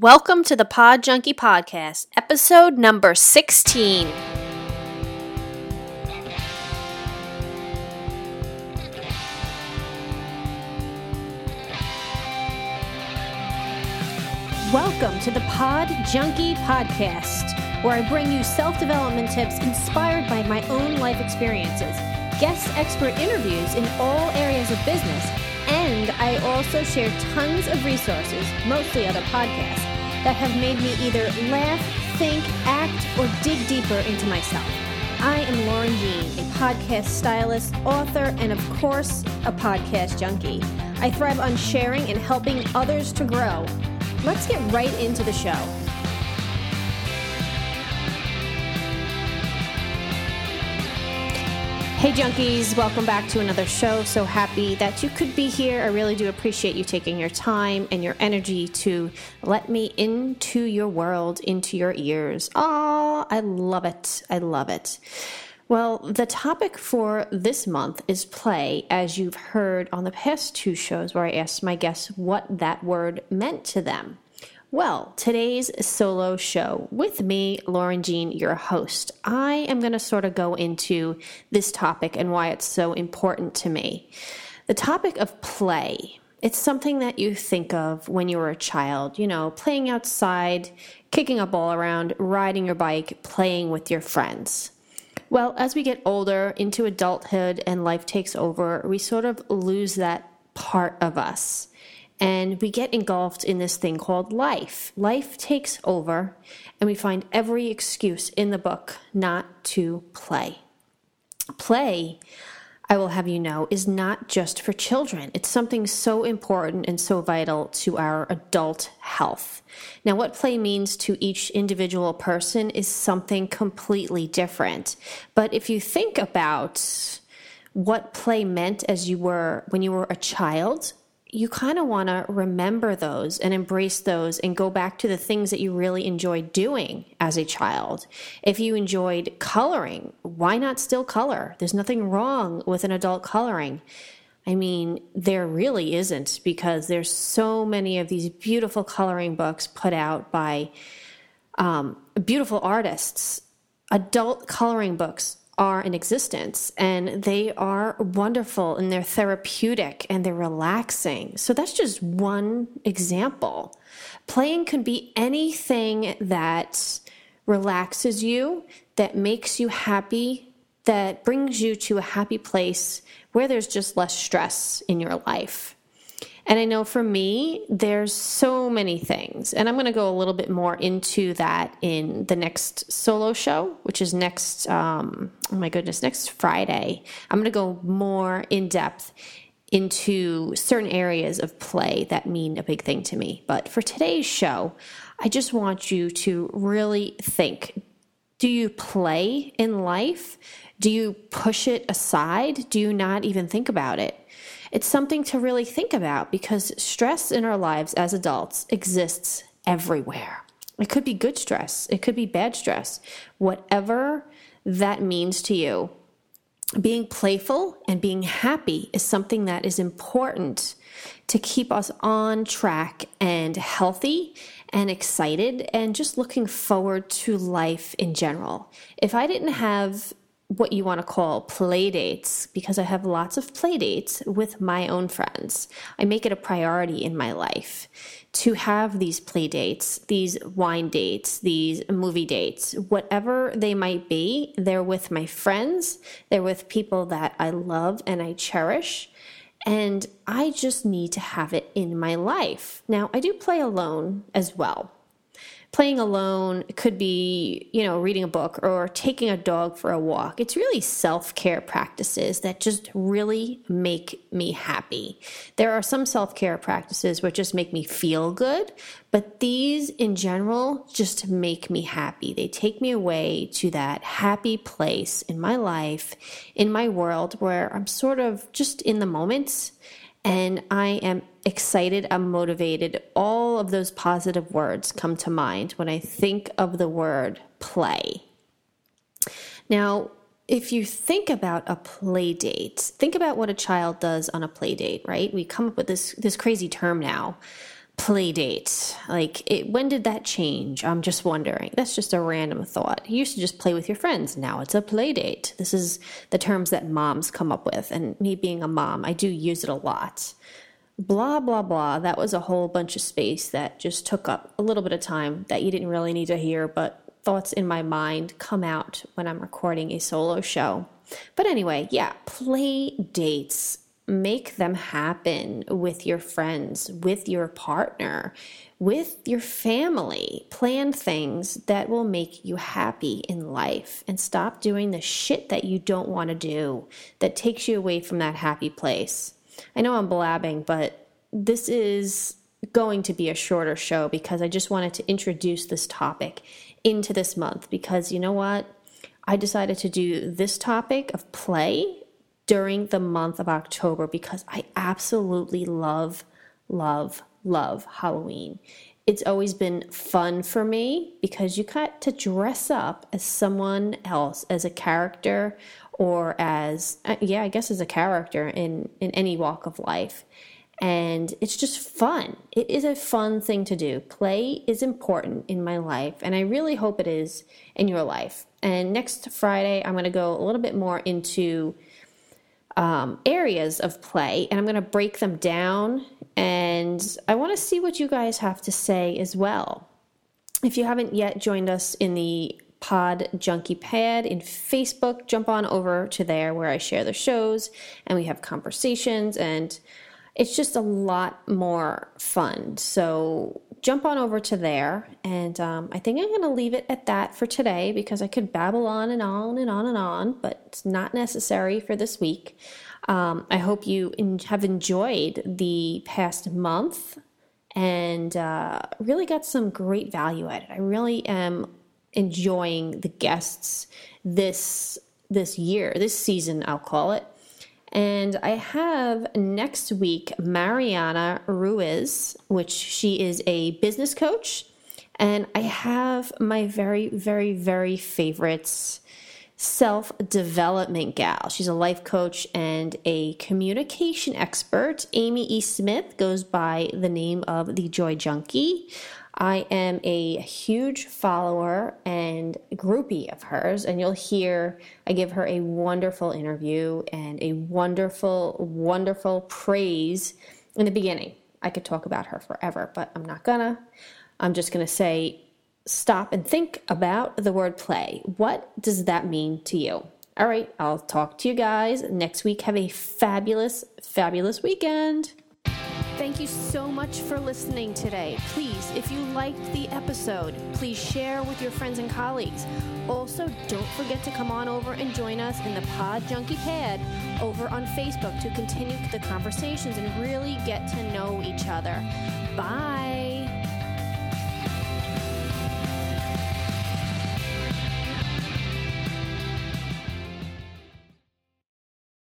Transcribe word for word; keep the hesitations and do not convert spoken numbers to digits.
Welcome to the Pod Junkie Podcast, episode number sixteen. Welcome to the Pod Junkie Podcast, where I bring you self-development tips inspired by my own life experiences, guest expert interviews in all areas of business, and I also share tons of resources, mostly other podcasts, that have made me either laugh, think, act, or dig deeper into myself. I am Lauren Jean, a podcast stylist, author, and of course, a podcast junkie. I thrive on sharing and helping others to grow. Let's get right into the show. Hey junkies, welcome back to another show. So happy that you could be here. I really do appreciate you taking your time and your energy to let me into your world, into your ears. Oh, I love it. I love it. Well, the topic for this month is play, as you've heard on the past two shows where I asked my guests what that word meant to them. Well, today's solo show with me, Lauren Jean, your host, I am going to sort of go into this topic and why it's so important to me. The topic of play, it's something that you think of when you were a child, you know, playing outside, kicking a ball around, riding your bike, playing with your friends. Well, as we get older into adulthood and life takes over, we sort of lose that part of us. And we get engulfed in this thing called life. Life takes over, and we find every excuse in the book not to play. Play, I will have you know, is not just for children. It's something so important and so vital to our adult health. Now, what play means to each individual person is something completely different. But if you think about what play meant as you were when you were a child, you kind of want to remember those and embrace those and go back to the things that you really enjoyed doing as a child. If you enjoyed coloring, why not still color? There's nothing wrong with an adult coloring. I mean, there really isn't, because there's so many of these beautiful coloring books put out by um, beautiful artists. Adult coloring books are in existence, and they are wonderful, and they're therapeutic, and they're relaxing. So that's just one example. Playing can be anything that relaxes you, that makes you happy, that brings you to a happy place where there's just less stress in your life. And I know for me, there's so many things, and I'm going to go a little bit more into that in the next solo show, which is next, um, oh my goodness, next Friday. I'm going to go more in depth into certain areas of play that mean a big thing to me. But for today's show, I just want you to really think, do you play in life? Do you push it aside? Do you not even think about it? It's something to really think about, because stress in our lives as adults exists everywhere. It could be good stress. It could be bad stress. Whatever that means to you, being playful and being happy is something that is important to keep us on track and healthy and excited and just looking forward to life in general. If I didn't have what you want to call play dates, because I have lots of play dates with my own friends. I make it a priority in my life to have these play dates, these wine dates, these movie dates, whatever they might be. They're with my friends. They're with people that I love and I cherish. And I just need to have it in my life. Now, I do play alone as well. Playing alone could be, you know, reading a book or taking a dog for a walk. It's really self-care practices that just really make me happy. There are some self-care practices which just make me feel good, but these in general just make me happy. They take me away to that happy place in my life, in my world, where I'm sort of just in the moment. And I am excited, I'm motivated. All of those positive words come to mind when I think of the word play. Now, if you think about a play date, think about what a child does on a play date, right? We come up with this, this crazy term now, play date. Like, it, when did that change? I'm just wondering. That's just a random thought. You used to just play with your friends. Now it's a play date. This is the terms that moms come up with. And me being a mom, I do use it a lot. Blah, blah, blah. That was a whole bunch of space that just took up a little bit of time that you didn't really need to hear, but thoughts in my mind come out when I'm recording a solo show. But anyway, yeah, play dates. Make them happen with your friends, with your partner, with your family. Plan things that will make you happy in life and stop doing the shit that you don't want to do that takes you away from that happy place. I know I'm blabbing, but this is going to be a shorter show because I just wanted to introduce this topic into this month because you know what? I decided to do this topic of play during the month of October because I absolutely love, love, love Halloween. It's always been fun for me because you got to dress up as someone else, as a character or as, yeah, I guess as a character in, in any walk of life. And it's just fun. It is a fun thing to do. Play is important in my life, and I really hope it is in your life. And next Friday, I'm going to go a little bit more into Um, areas of play, and I'm going to break them down, and I want to see what you guys have to say as well. If you haven't yet joined us in the Pod Junkie Pad in Facebook, jump on over to there where I share the shows and we have conversations, and it's just a lot more fun. So jump on over to there, and um, I think I'm going to leave it at that for today because I could babble on and on and on and on, but it's not necessary for this week. Um, I hope you in- have enjoyed the past month and uh, really got some great value out of it. I really am enjoying the guests this this year, this season, I'll call it. And I have next week Mariana Ruiz, which she is a business coach. And I have my very, very, very favorite self-development gal. She's a life coach and a communication expert. Amy E. Smith goes by the name of the Joy Junkie. I am a huge follower and groupie of hers, and you'll hear I give her a wonderful interview and a wonderful, wonderful praise in the beginning. I could talk about her forever, but I'm not gonna. I'm just gonna say, stop and think about the word play. What does that mean to you? All right, I'll talk to you guys next week. Have a fabulous, fabulous weekend. Thank you so much for listening today. Please, if you liked the episode, please share with your friends and colleagues. Also, don't forget to come on over and join us in the Pod Junkie Pad over on Facebook to continue the conversations and really get to know each other. Bye.